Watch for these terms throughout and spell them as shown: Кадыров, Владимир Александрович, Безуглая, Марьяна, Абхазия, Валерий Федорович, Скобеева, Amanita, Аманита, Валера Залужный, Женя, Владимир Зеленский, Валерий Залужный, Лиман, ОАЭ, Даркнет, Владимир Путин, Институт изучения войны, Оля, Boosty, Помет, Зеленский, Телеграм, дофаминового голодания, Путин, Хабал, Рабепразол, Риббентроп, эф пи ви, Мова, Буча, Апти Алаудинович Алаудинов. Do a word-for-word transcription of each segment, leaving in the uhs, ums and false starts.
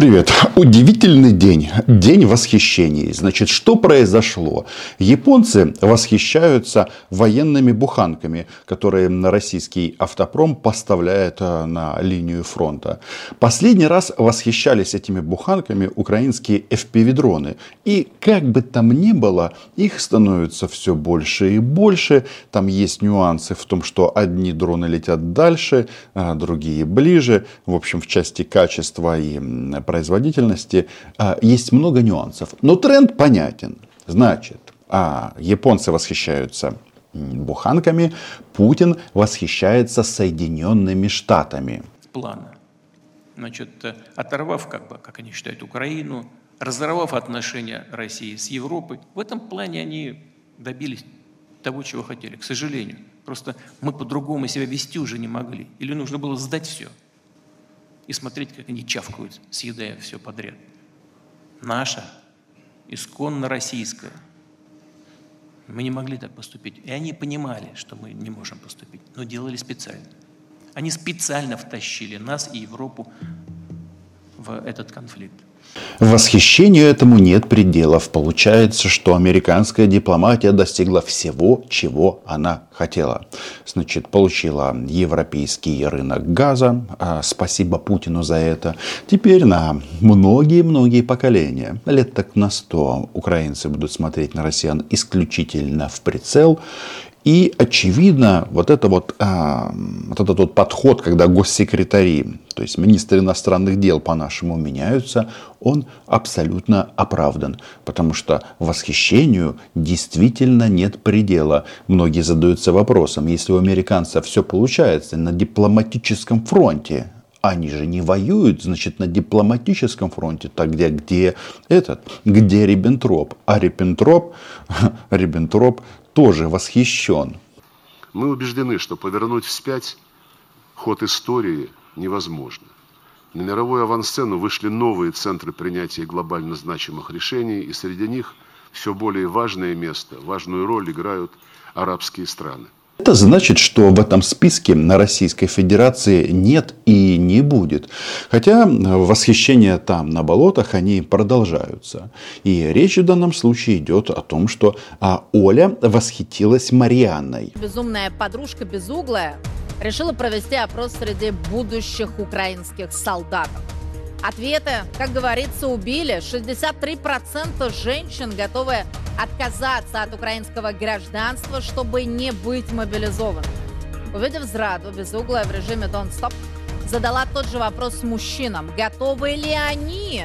Привет. Удивительный день. День восхищений. Значит, что произошло? Японцы восхищаются военными буханками, которые российский автопром поставляет на линию фронта. Последний раз восхищались этими буханками украинские эф пи ви-дроны. И как бы там ни было, их становится все больше и больше. Там есть нюансы в том, что одни дроны летят дальше, а другие ближе. В общем, в части качества и производительности есть много нюансов. Но тренд понятен. Значит, японцы восхищаются буханками, Путин восхищается Соединенными Штатами. Плана. Значит, оторвав, как бы, как они считают, Украину, разорвав отношения России с Европой, в этом плане они добились того, чего хотели, к сожалению. Просто мы по-другому себя вести уже не могли. Или нужно было сдать все. И смотреть, как они чавкают, съедая все подряд. Наша, исконно российская. Мы не могли так поступить. И они понимали, что мы не можем поступить, но делали специально. Они специально втащили нас и Европу в этот конфликт. Восхищению этому нет пределов. Получается, что американская дипломатия достигла всего, чего она хотела. Значит, получила европейский рынок газа. Спасибо Путину за это. Теперь на многие-многие поколения, лет так на сто, украинцы будут смотреть на россиян исключительно в прицел. И, очевидно, вот, это вот, а, вот этот вот подход, когда госсекретари, то есть министры иностранных дел по-нашему меняются, он абсолютно оправдан. Потому что восхищению действительно нет предела. Многие задаются вопросом, если у американцев все получается на дипломатическом фронте, они же не воюют, значит, на дипломатическом фронте, так где, где этот, где Риббентроп. А Риббентроп, Риббентроп тоже восхищен. Мы убеждены, что повернуть вспять ход истории невозможно. На мировую авансцену вышли новые центры принятия глобально значимых решений, и среди них все более важное место, важную роль играют арабские страны. Это значит, что в этом списке на Российской Федерации нет и не будет. Хотя восхищения там, на болотах, они продолжаются. И речь в данном случае идет о том, что Оля восхитилась Марьяной. Безумная подружка Безуглая решила провести опрос среди будущих украинских солдат. Ответы, как говорится, убили. шестьдесят три процента женщин готовы отказаться от украинского гражданства, чтобы не быть мобилизованным. Увидев зраду, Безуглая в режиме дон-стоп задала тот же вопрос мужчинам. Готовы ли они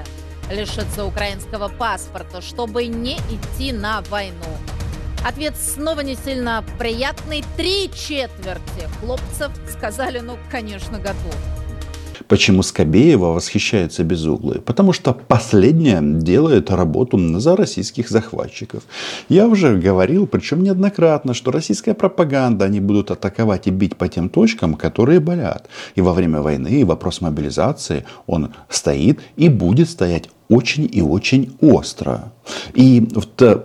лишиться украинского паспорта, чтобы не идти на войну? Ответ снова не сильно приятный. Три четверти хлопцев сказали, ну, конечно, готовы. Почему Скобеева восхищается Безуглой? Потому что последняя делает работу за российских захватчиков. Я уже говорил, причем неоднократно, что российская пропаганда, они будут атаковать и бить по тем точкам, которые болят. И во время войны вопрос мобилизации, он стоит и будет стоять очень и очень остро. И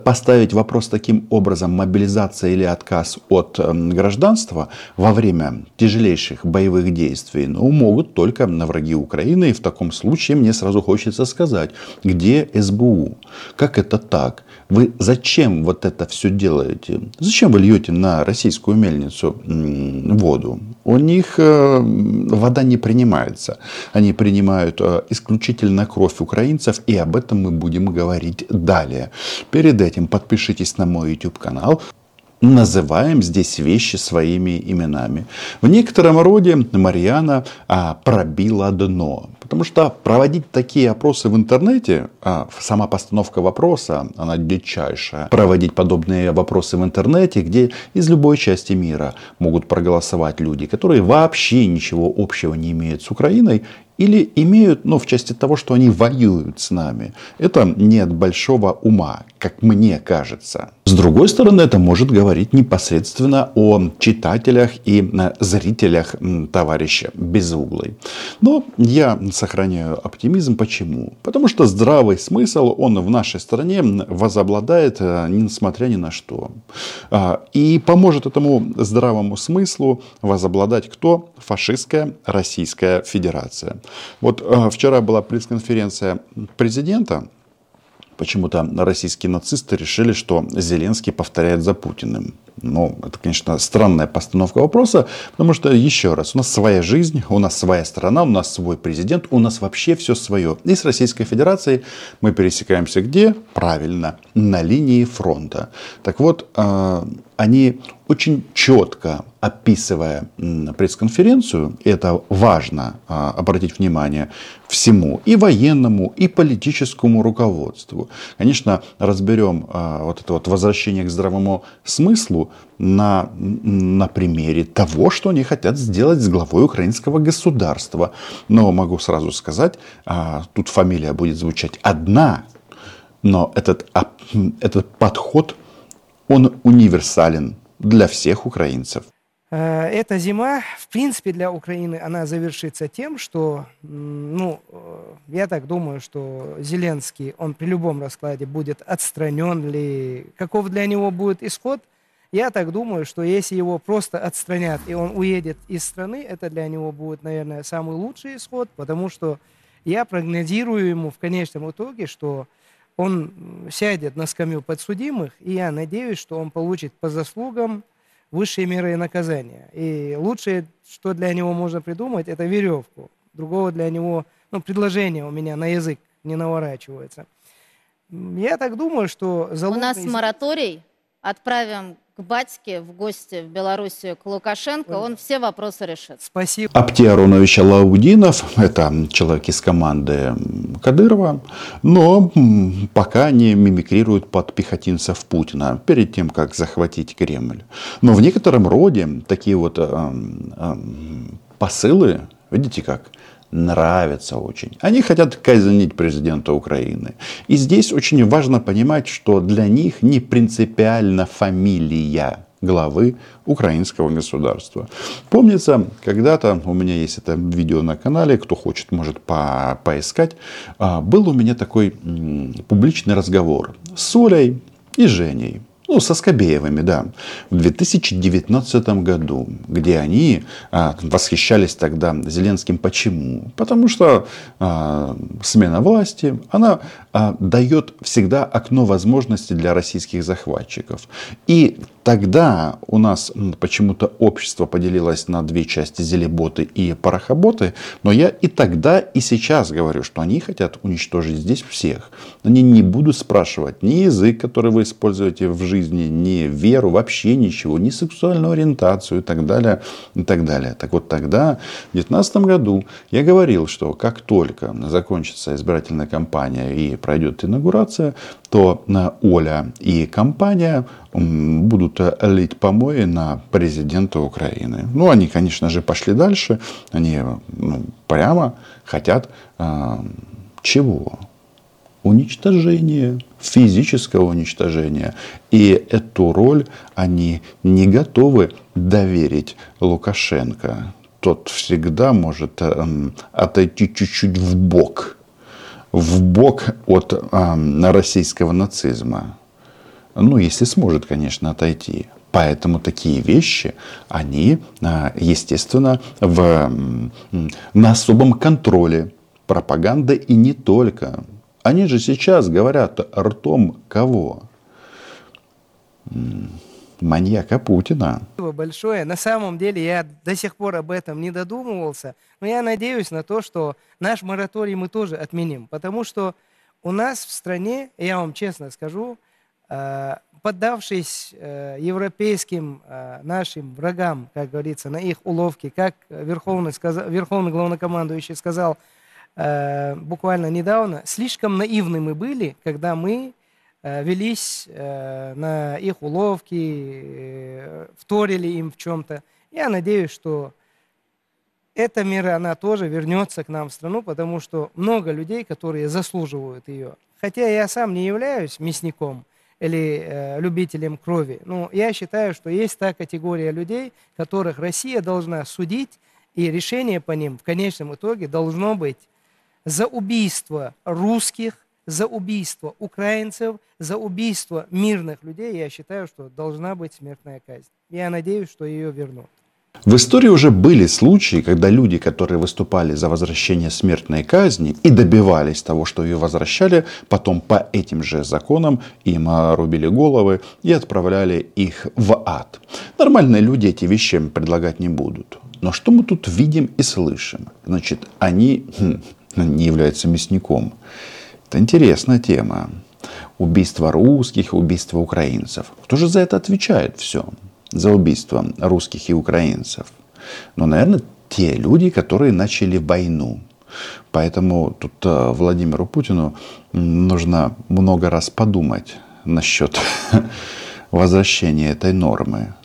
поставить вопрос таким образом, мобилизация или отказ от гражданства во время тяжелейших боевых действий, ну, могут только на враги Украины. И в таком случае мне сразу хочется сказать, где эс бэ у? Как это так? Вы зачем вот это все делаете? Зачем вы льете на российскую мельницу воду? У них вода не принимается. Они принимают исключительно кровь украинцев. И об этом мы будем говорить дальше. Далее. Перед этим подпишитесь на мой ютуб-канал. Называем здесь вещи своими именами. В некотором роде Марьяна а, пробила дно. Потому что проводить такие опросы в интернете, а, сама постановка вопроса, она дичайшая. Проводить подобные вопросы в интернете, где из любой части мира могут проголосовать люди, которые вообще ничего общего не имеют с Украиной, или имеют, ну, в части того, что они воюют с нами. Это не от большого ума, как мне кажется. С другой стороны, это может говорить непосредственно о читателях и зрителях товарища Безуглой. Но я сохраняю оптимизм. Почему? Потому что здравый смысл, он в нашей стране возобладает, несмотря ни на что. И поможет этому здравому смыслу возобладать кто? Фашистская Российская Федерация. Вот вчера была пресс-конференция президента. Почему-то российские нацисты решили, что Зеленский повторяет за Путиным. Ну, это, конечно, странная постановка вопроса, потому что, еще раз, у нас своя жизнь, у нас своя страна, у нас свой президент, у нас вообще все свое. И с Российской Федерацией мы пересекаемся где? Правильно, на линии фронта. Так вот, они очень четко, описывая пресс-конференцию, это важно обратить внимание всему, и военному, и политическому руководству. Конечно, разберем вот это вот возвращение к здравому смыслу, На, на примере того, что они хотят сделать с главой украинского государства. Но могу сразу сказать, а, тут фамилия будет звучать одна, но этот, а, этот подход, он универсален для всех украинцев. Эта зима, в принципе, для Украины, она завершится тем, что, ну, я так думаю, что Зеленский, он при любом раскладе будет отстранен ли, каков для него будет исход. Я так думаю, что если его просто отстранят, и он уедет из страны, это для него будет, наверное, самый лучший исход, потому что я прогнозирую ему в конечном итоге, что он сядет на скамью подсудимых, и я надеюсь, что он получит по заслугам высшие меры наказания. И лучшее, что для него можно придумать, это веревку. Другого для него, ну, предложение у меня на язык не наворачивается. Я так думаю, что... Залог... У нас мораторий, отправим... к батьке в гости в Белоруссию, к Лукашенко, он все вопросы решит. Спасибо. Апти Алаудинович Алаудинов, это человек из команды Кадырова, но пока не мимикрирует под пехотинцев Путина, перед тем, как захватить Кремль. Но в некотором роде такие вот э, э, посылы, видите как, нравятся очень. Они хотят казнить президента Украины. И здесь очень важно понимать, что для них не принципиально фамилия главы украинского государства. Помнится, когда-то, у меня есть это видео на канале, кто хочет, может по- поискать, был у меня такой м- публичный разговор с Олей и Женей. Ну, со Скобеевыми, да, в две тысячи девятнадцатом году, где они а, восхищались тогда Зеленским. Почему? Потому что а, смена власти, она а, дает всегда окно возможностей для российских захватчиков. И тогда у нас почему-то общество поделилось на две части: зелеботы и порохоботы. Но я и тогда, и сейчас говорю, что они хотят уничтожить здесь всех. Они не будут спрашивать ни язык, который вы используете в жизни, ни веру, вообще ничего, ни сексуальную ориентацию и так далее, и так далее. Так вот тогда, в две тысячи девятнадцатом году, я говорил, что как только закончится избирательная кампания и пройдет инаугурация, то Оля и компания будут лить помои на президента Украины. Ну, они, конечно же, пошли дальше. Они ну, прямо хотят э, чего? Уничтожение, физического уничтожения. И эту роль они не готовы доверить Лукашенко. Тот всегда может эм, отойти чуть-чуть в бок, в бок от эм, российского нацизма. Ну, если сможет, конечно, отойти. Поэтому такие вещи, они, э, естественно, в, э, на особом контроле пропаганды и не только. Они же сейчас говорят ртом кого? Маньяка Путина. Спасибо большое. На самом деле я до сих пор об этом не додумывался. Но я надеюсь на то, что наш мораторий мы тоже отменим. Потому что у нас в стране, я вам честно скажу, поддавшись европейским нашим врагам, как говорится, на их уловки, как верховный, верховный главнокомандующий сказал, буквально недавно, слишком наивны мы были, когда мы велись на их уловки, вторили им в чем-то. Я надеюсь, что эта мера, она тоже вернется к нам в страну, потому что много людей, которые заслуживают ее. Хотя я сам не являюсь мясником, или э, любителям крови. Но я считаю, что есть та категория людей, которых Россия должна судить, и решение по ним в конечном итоге должно быть за убийство русских, за убийство украинцев, за убийство мирных людей. Я считаю, что должна быть смертная казнь. Я надеюсь, что ее вернут. В истории уже были случаи, когда люди, которые выступали за возвращение смертной казни и добивались того, что ее возвращали, потом по этим же законам им рубили головы и отправляли их в ад. Нормальные люди эти вещи им предлагать не будут. Но что мы тут видим и слышим? Значит, они хм, не являются мясником. Это интересная тема. Убийство русских, убийство украинцев. Кто же за это отвечает все? За убийство русских и украинцев. Но, наверное, те люди, которые начали войну. Поэтому тут Владимиру Путину нужно много раз подумать насчет возвращения этой нормы.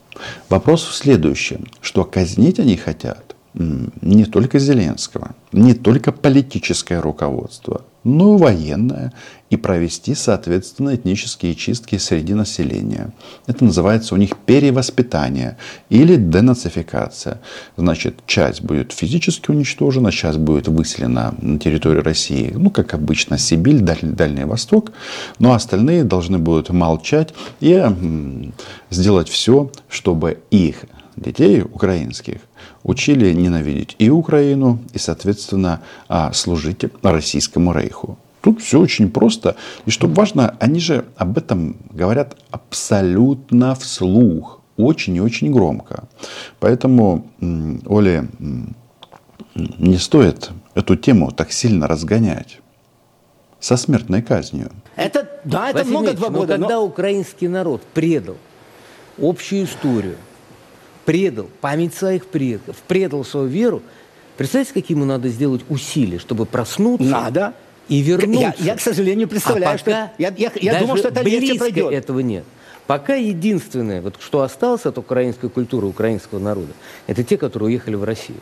Вопрос в следующем, что казнить они хотят не только Зеленского, не только политическое руководство, но и военное, и провести, соответственно, этнические чистки среди населения. Это называется у них перевоспитание или денацификация. Значит, часть будет физически уничтожена, часть будет выселена на территорию России, ну, как обычно, Сибирь, Даль- Дальний Восток, но остальные должны будут молчать и м- сделать все, чтобы их детей украинских учили ненавидеть и Украину, и, соответственно, служить Российскому рейху. Тут все очень просто. И что важно, они же об этом говорят абсолютно вслух, очень и очень громко. Поэтому, Оле, не стоит эту тему так сильно разгонять со смертной казнью. Это, да, это много два года. Но когда но... украинский народ предал общую историю, предал память своих предков, предал свою веру. Представляете, какие ему надо сделать усилия, чтобы проснуться надо. И вернуться? Я, я, к сожалению, представляю, а что... Я, я, я думал, что это легче пройдет. Этого нет. Пока единственное, вот, что осталось от украинской культуры, украинского народа, это те, которые уехали в Россию.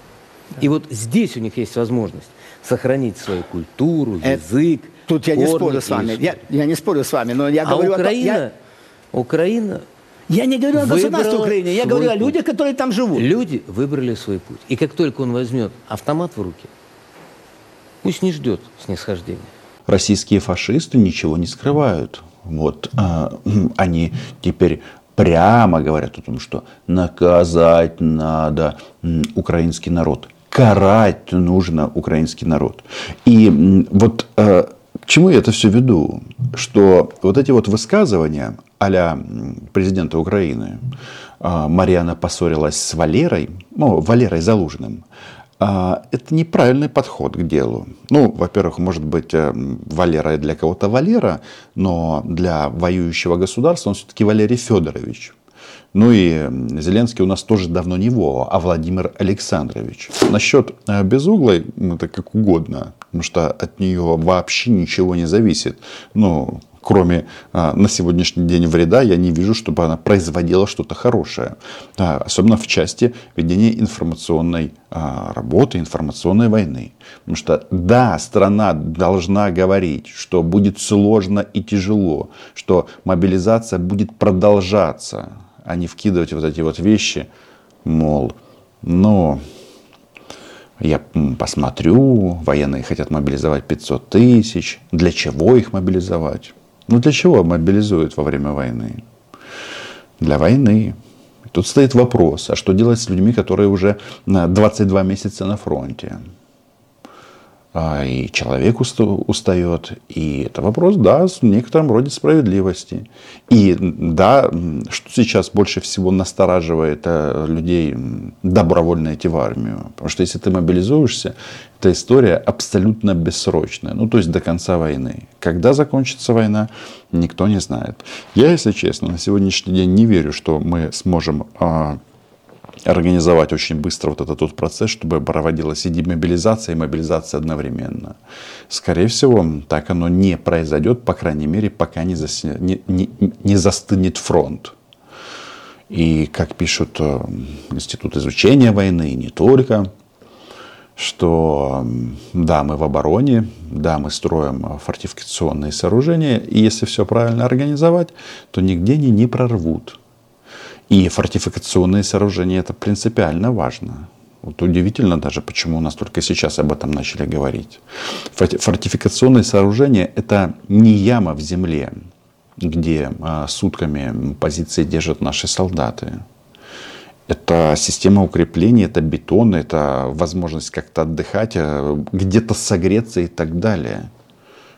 Да. И вот здесь у них есть возможность сохранить свою культуру, это... язык. Тут я не спорю с вами. Я, я не спорю с вами, но я а говорю... Украина, о том, я... Украина... Я не говорю о государстве Украины, я говорю о людях, которые там живут. Люди выбрали свой путь. И как только он возьмет автомат в руки, пусть не ждет снисхождения. Российские фашисты ничего не скрывают. Вот а, они теперь прямо говорят о том, что наказать надо украинский народ. Карать нужно украинский народ. И вот... А, к чему я это все веду? Что вот эти вот высказывания а-ля президента Украины, Марьяна поссорилась с Валерой, ну, Валерой Залужным, это неправильный подход к делу. Ну, во-первых, может быть, Валера для кого-то Валера, но для воюющего государства он все-таки Валерий Федорович. Ну и Зеленский у нас тоже давно не Вова, а Владимир Александрович. Насчет Безуглой, это как угодно, потому что от нее вообще ничего не зависит. Ну, кроме на сегодняшний день вреда, я не вижу, чтобы она производила что-то хорошее. Особенно в части ведения информационной работы, информационной войны. Потому что да, страна должна говорить, что будет сложно и тяжело, что мобилизация будет продолжаться, а не вкидывать вот эти вот вещи, мол, ну, я посмотрю, военные хотят мобилизовать пятьсот тысяч, для чего их мобилизовать? Ну, для чего мобилизуют во время войны? Для войны. Тут стоит вопрос, а что делать с людьми, которые уже двадцать два месяца на фронте? И человек устает. И это вопрос, да, в некотором роде справедливости. И да, что сейчас больше всего настораживает людей, добровольно идти в армию. Потому что если ты мобилизуешься, эта история абсолютно бессрочная. Ну, то есть до конца войны. Когда закончится война, никто не знает. Я, если честно, на сегодняшний день не верю, что мы сможем... организовать очень быстро вот этот вот процесс, чтобы проводилась и демобилизация, и мобилизация одновременно. Скорее всего, так оно не произойдет, по крайней мере, пока не, зас... не, не, не застынет фронт. И, как пишут Институт изучения войны, и не только, что да, мы в обороне, да, мы строим фортификационные сооружения, и если все правильно организовать, то нигде они не прорвут. И фортификационные сооружения — это принципиально важно. Вот удивительно даже, почему у нас только сейчас об этом начали говорить. Фортификационные сооружения — это не яма в земле, где сутками позиции держат наши солдаты. Это система укрепления, это бетон, это возможность как-то отдыхать, где-то согреться и так далее.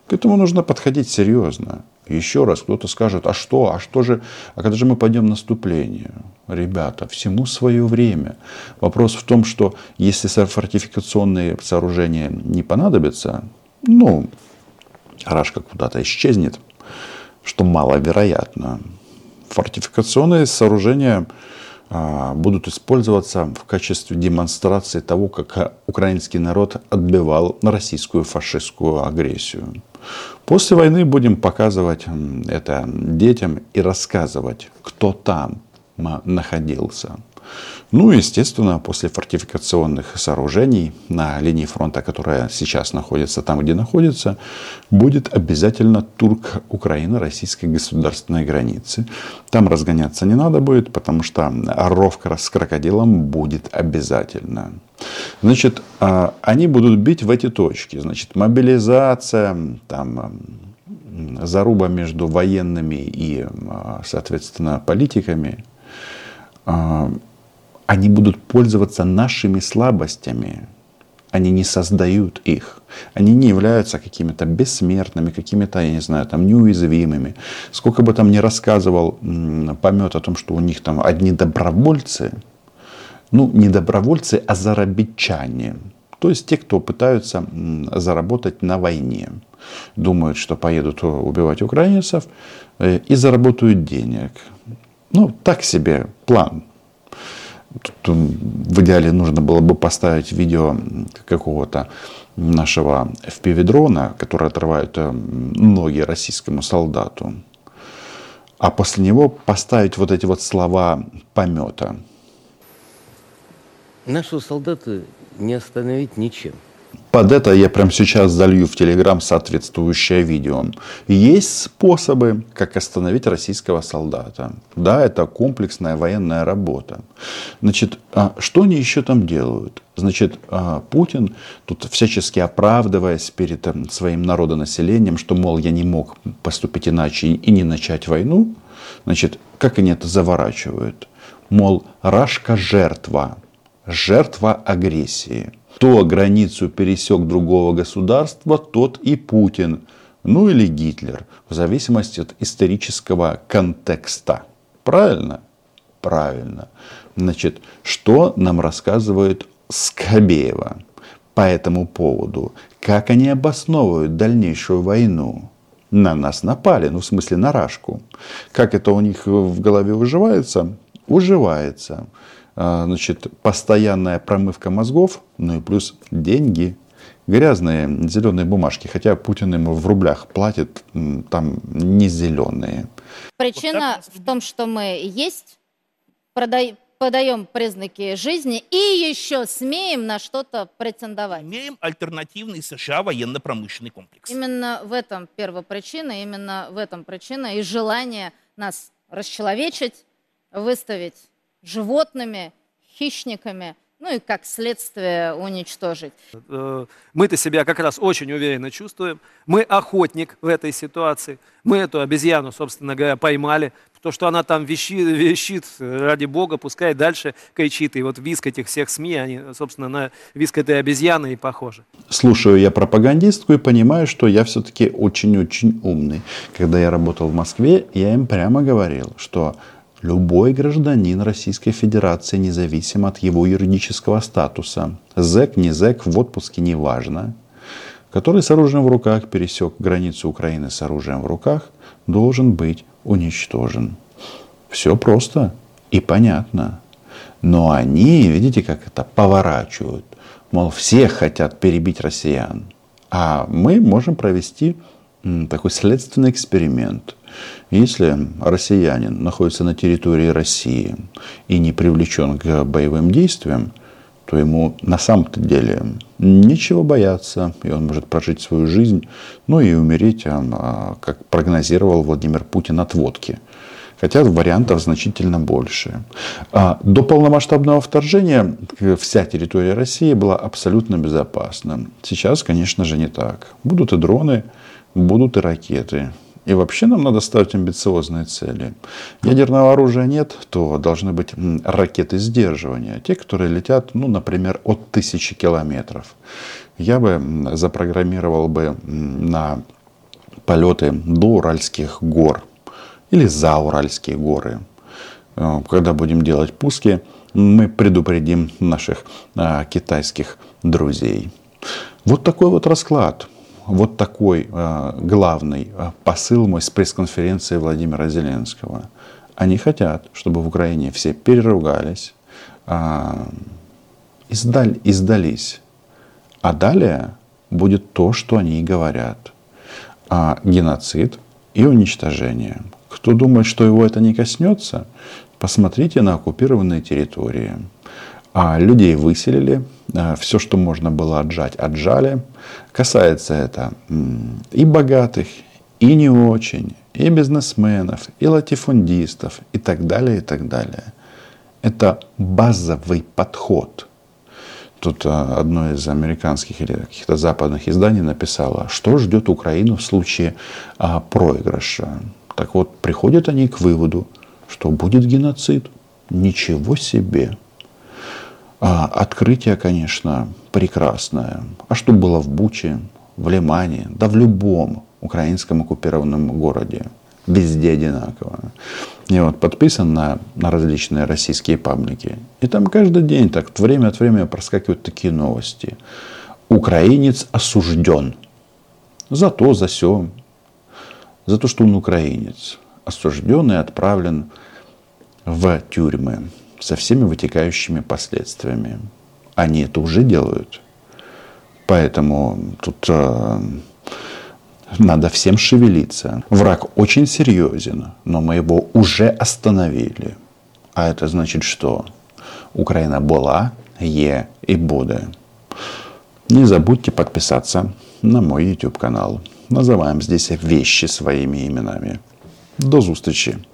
К этому нужно подходить серьезно. Еще раз, кто-то скажет, а что, а что же, а когда же мы пойдем в наступление? Ребята, всему свое время. Вопрос в том, что если фортификационные сооружения не понадобятся, ну, рашка куда-то исчезнет, что маловероятно. Фортификационные сооружения будут использоваться в качестве демонстрации того, как украинский народ отбивал российскую фашистскую агрессию. После войны будем показывать это детям и рассказывать, кто там находился. Ну и, естественно, после фортификационных сооружений на линии фронта, которая сейчас находится там, где находится, будет обязательно турк Украино-российской государственной границы. Там разгоняться не надо будет, потому что ровка с крокодилом будет обязательно. Значит, они будут бить в эти точки. Значит, мобилизация, там, заруба между военными и, соответственно, политиками. Они будут пользоваться нашими слабостями. Они не создают их. Они не являются какими-то бессмертными, какими-то, я не знаю, там, неуязвимыми. Сколько бы там ни рассказывал Помет о том, что у них там одни добровольцы. Ну, не добровольцы, а заробитчане. То есть те, кто пытаются заработать на войне. Думают, что поедут убивать украинцев и заработают денег. Ну, так себе план. Тут в идеале нужно было бы поставить видео какого-то нашего эф пи ви-дрона, который отрывает ноги российскому солдату. А после него поставить вот эти вот слова Помета. Нашего солдата не остановить ничем. Под это я прямо сейчас залью в Телеграм соответствующее видео. Есть способы, как остановить российского солдата. Да, это комплексная военная работа. Значит, что они еще там делают? Значит, Путин, тут всячески оправдываясь перед своим народонаселением, что, мол, я не мог поступить иначе и не начать войну, значит, как они это заворачивают? Мол, рашка жертва, жертва агрессии. Кто границу пересек другого государства, тот и Путин, ну или Гитлер, в зависимости от исторического контекста. Правильно? Правильно. Значит, что нам рассказывает Скобеева по этому поводу? Как они обосновывают дальнейшую войну? На нас напали, ну в смысле на рашку. Как это у них в голове уживается? Уживается. Значит, постоянная промывка мозгов, ну и плюс деньги, грязные зеленые бумажки, хотя Путин ему в рублях платит, там не зеленые. Причина в том, что мы есть, продай, подаем признаки жизни и еще смеем на что-то претендовать. Имеем альтернативный США военно-промышленный комплекс. Именно в этом первопричина, именно в этом причина и желание нас расчеловечить, выставить животными, хищниками, ну и как следствие уничтожить. Мы-то себя как раз очень уверенно чувствуем. Мы охотник в этой ситуации. Мы эту обезьяну, собственно говоря, поймали. То, что она там вещит, вещит ради бога, пускай дальше кричит. И вот визг этих всех СМИ, они, собственно, на визг этой обезьяны и похожи. Слушаю я пропагандистку и понимаю, что я все-таки очень-очень умный. Когда я работал в Москве, я им прямо говорил, что любой гражданин Российской Федерации, независимо от его юридического статуса, зэк, не зэк, в отпуске, неважно, который с оружием в руках пересек границу Украины с оружием в руках, должен быть уничтожен. Все просто и понятно. Но они, видите, как это поворачивают. Мол, все хотят перебить россиян. А мы можем провести такой следственный эксперимент. Если россиянин находится на территории России и не привлечен к боевым действиям, то ему на самом-то деле нечего бояться, и он может прожить свою жизнь, ну и умереть, как прогнозировал Владимир Путин, от водки. Хотя вариантов значительно больше. До полномасштабного вторжения вся территория России была абсолютно безопасна. Сейчас, конечно же, не так. Будут и дроны, будут и ракеты. И вообще нам надо ставить амбициозные цели. Ядерного оружия нет, то должны быть ракеты сдерживания. Те, которые летят, ну, например, от тысячи километров. Я бы запрограммировал бы на полеты до Уральских гор. Или за Уральские горы. Когда будем делать пуски, мы предупредим наших а, китайских друзей. Вот такой вот расклад. Вот такой а, главный посыл мой с пресс-конференции Владимира Зеленского. Они хотят, чтобы в Украине все переругались а, и сдаль, и сдались. А далее будет то, что они и говорят. А, геноцид и уничтожение. Кто думает, что его это не коснется, посмотрите на оккупированные территории. А людей выселили, все, что можно было отжать, отжали. Касается это и богатых, и не очень, и бизнесменов, и латифундистов, и так далее, и так далее. Это базовый подход. Тут одно из американских или каких-то западных изданий написало, что ждет Украину в случае проигрыша. Так вот, приходят они к выводу, что будет геноцид. Ничего себе. А открытие, конечно, прекрасное. А что было в Буче, в Лимане, да в любом украинском оккупированном городе. Везде одинаково. Я вот подписан на, на различные российские паблики. И там каждый день так время от времени проскакивают такие новости. Украинец осужден. За то, за сё. За то, что он украинец, осужден и отправлен в тюрьмы со всеми вытекающими последствиями. Они это уже делают. Поэтому тут э, надо всем шевелиться. Враг очень серьезен, но мы его уже остановили. А это значит, что Украина была, е и буде. Не забудьте подписаться на мой YouTube канал. Называем здесь вещи своими именами. До зустрічі!